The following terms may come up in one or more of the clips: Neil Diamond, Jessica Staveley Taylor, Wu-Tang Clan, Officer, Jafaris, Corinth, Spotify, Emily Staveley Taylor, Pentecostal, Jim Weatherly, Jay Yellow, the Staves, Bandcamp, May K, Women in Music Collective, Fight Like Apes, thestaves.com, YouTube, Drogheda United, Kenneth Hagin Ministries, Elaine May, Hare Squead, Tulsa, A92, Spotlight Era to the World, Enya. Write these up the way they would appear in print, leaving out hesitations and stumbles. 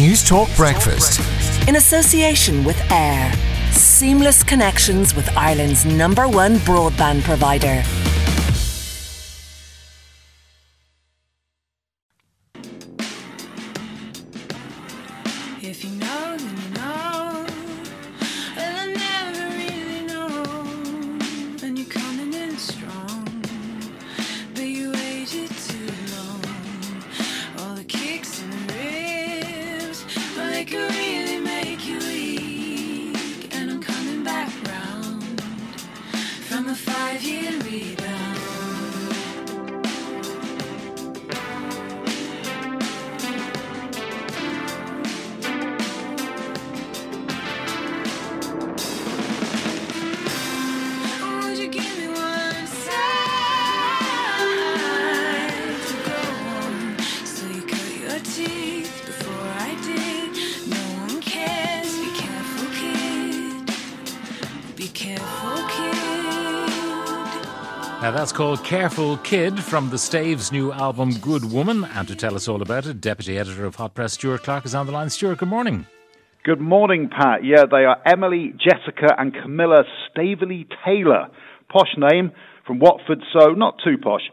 News Talk Breakfast. In association with AIR. Seamless connections with Ireland's #1 broadband provider. That's called Careful Kid from the Staves' new album Good Woman, and to tell us all about it, Deputy Editor of Hot Press Stuart Clark is on the line. Stuart, good morning. Good morning, Pat. Yeah, they are Emily, Jessica and Camilla Staveley Taylor. Posh name, from Watford, so not too posh.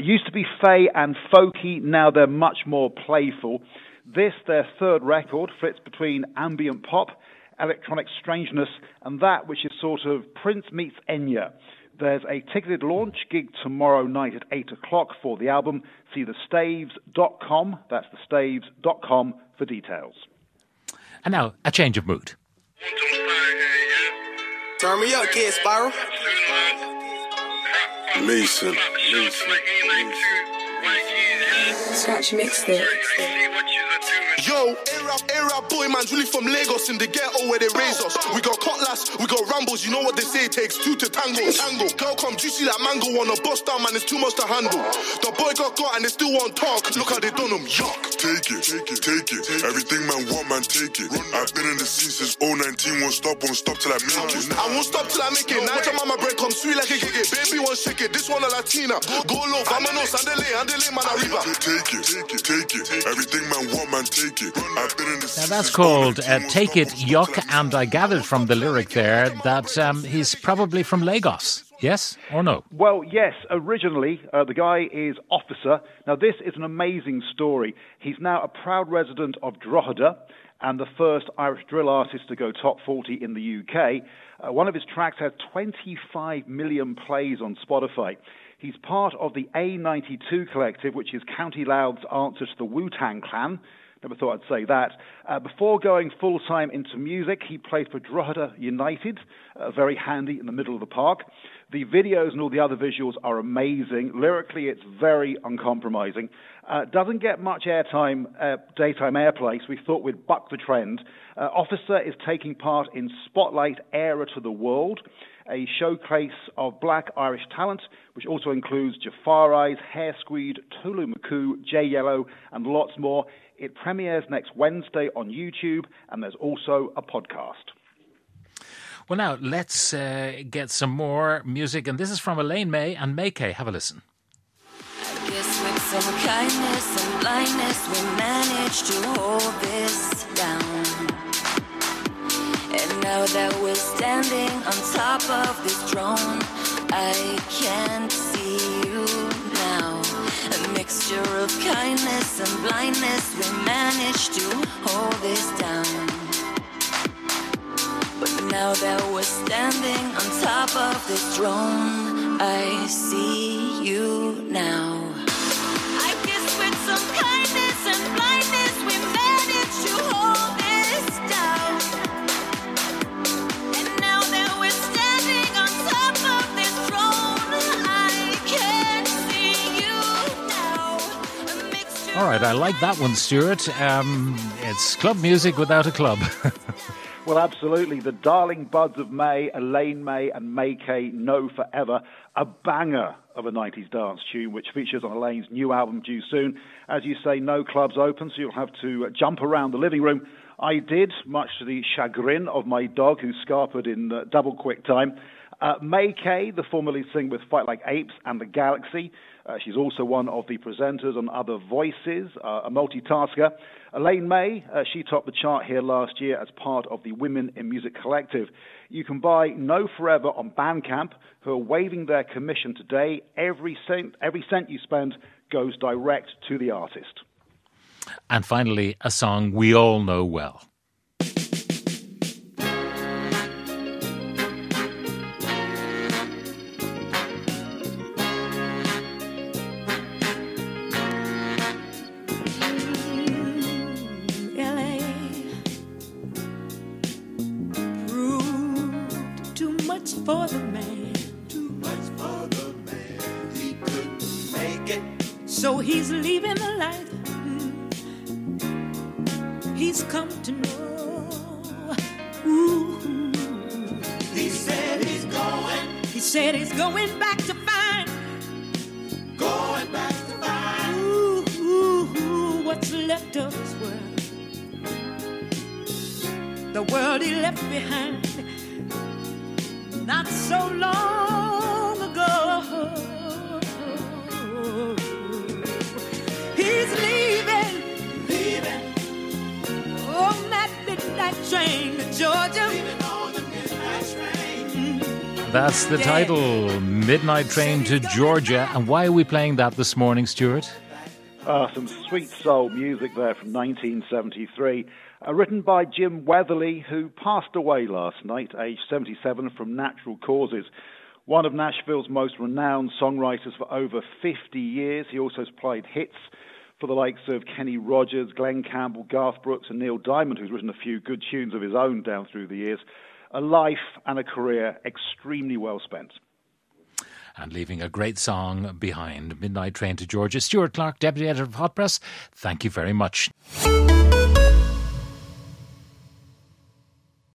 Used to be fey and folky, now they're much more playful. This, their third record, flits between ambient pop, electronic strangeness and that which is sort of Prince meets Enya. There's a ticketed launch gig tomorrow night at 8 o'clock for the album. See thestaves.com. That's thestaves.com for details. And now, a change of mood. Turn me up, kid, Spiral. Mason. Scratch mix it. Yo, era boy, man's really from Lagos in the ghetto where they raise us. We got cutlass, we got rambles, you know what they say, it takes two to tango. Girl come juicy like mango on a bust down, man, it's too much to handle. The boy got caught and they still won't talk, look how they done him, yuck. Take it. Everything man want, man, take it. I've been in the scene since 019, won't stop till I make it. I won't stop till I make it, now my bread comes sweet like a gig. Baby, one shake it, this one a Latina. Go low, vamonos, andele, man, arriba. Take it. Everything man want, man, take it. Now that's called Take It, Yuck, and I gathered from the lyric there that he's probably from Lagos, yes or no? Well, yes, originally the guy is Officer. Now this is an amazing story. He's now a proud resident of Drogheda and the first Irish drill artist to go top 40 in the UK. One of his tracks had 25 million plays on Spotify. He's part of the A92 collective, which is County Louth's answer to the Wu-Tang Clan. Never thought I'd say that. Before going full-time into music, he played for Drogheda United, very handy in the middle of the park. The videos and all the other visuals are amazing. Lyrically, it's very uncompromising. Doesn't get much airtime, daytime airplay, so we thought we'd buck the trend. Officer is taking part in Spotlight Era to the World, a showcase of black Irish talent, which also includes Jafaris, Hare Squead, Tulumakoo, Jay Yellow, and lots more. It premieres next Wednesday on YouTube, and there's also a podcast. Well, now, let's get some more music, and this is from Elaine May and May K. Have a listen. I guess with some kindness and blindness, we managed to hold this down. And now that we're standing on top of this throne, I can't see you now. A mixture of kindness and blindness, we managed to hold this down. But now that we're standing on top of this throne, I see you now. I guess with some kindness and blindness, we managed to hold this down. All right, I like that one, Stuart. It's club music without a club. Well, absolutely. The darling buds of May, Elaine May and May K know forever. A banger of a 90s dance tune, which features on Elaine's new album due soon. As you say, no clubs open, so you'll have to jump around the living room. I did, much to the chagrin of my dog, who scarpered in double quick time. May K, the former lead singer with Fight Like Apes and The Galaxy. She's also one of the presenters on Other Voices, a multitasker. Elaine May, she topped the chart here last year as part of the Women in Music Collective. You can buy No Forever on Bandcamp, who are waiving their commission today. Every cent you spend goes direct to the artist. And finally, a song we all know well. That's the title, Midnight Train to Georgia. And why are we playing that this morning, Stuart? Some sweet soul music there from 1973, written by Jim Weatherly, who passed away last night, aged 77, from natural causes. One of Nashville's most renowned songwriters for over 50 years. He also has played hits for the likes of Kenny Rogers, Glenn Campbell, Garth Brooks and Neil Diamond, who's written a few good tunes of his own down through the years. A life and a career extremely well spent. And leaving a great song behind, Midnight Train to Georgia. Stuart Clark, Deputy Editor of Hot Press, thank you very much.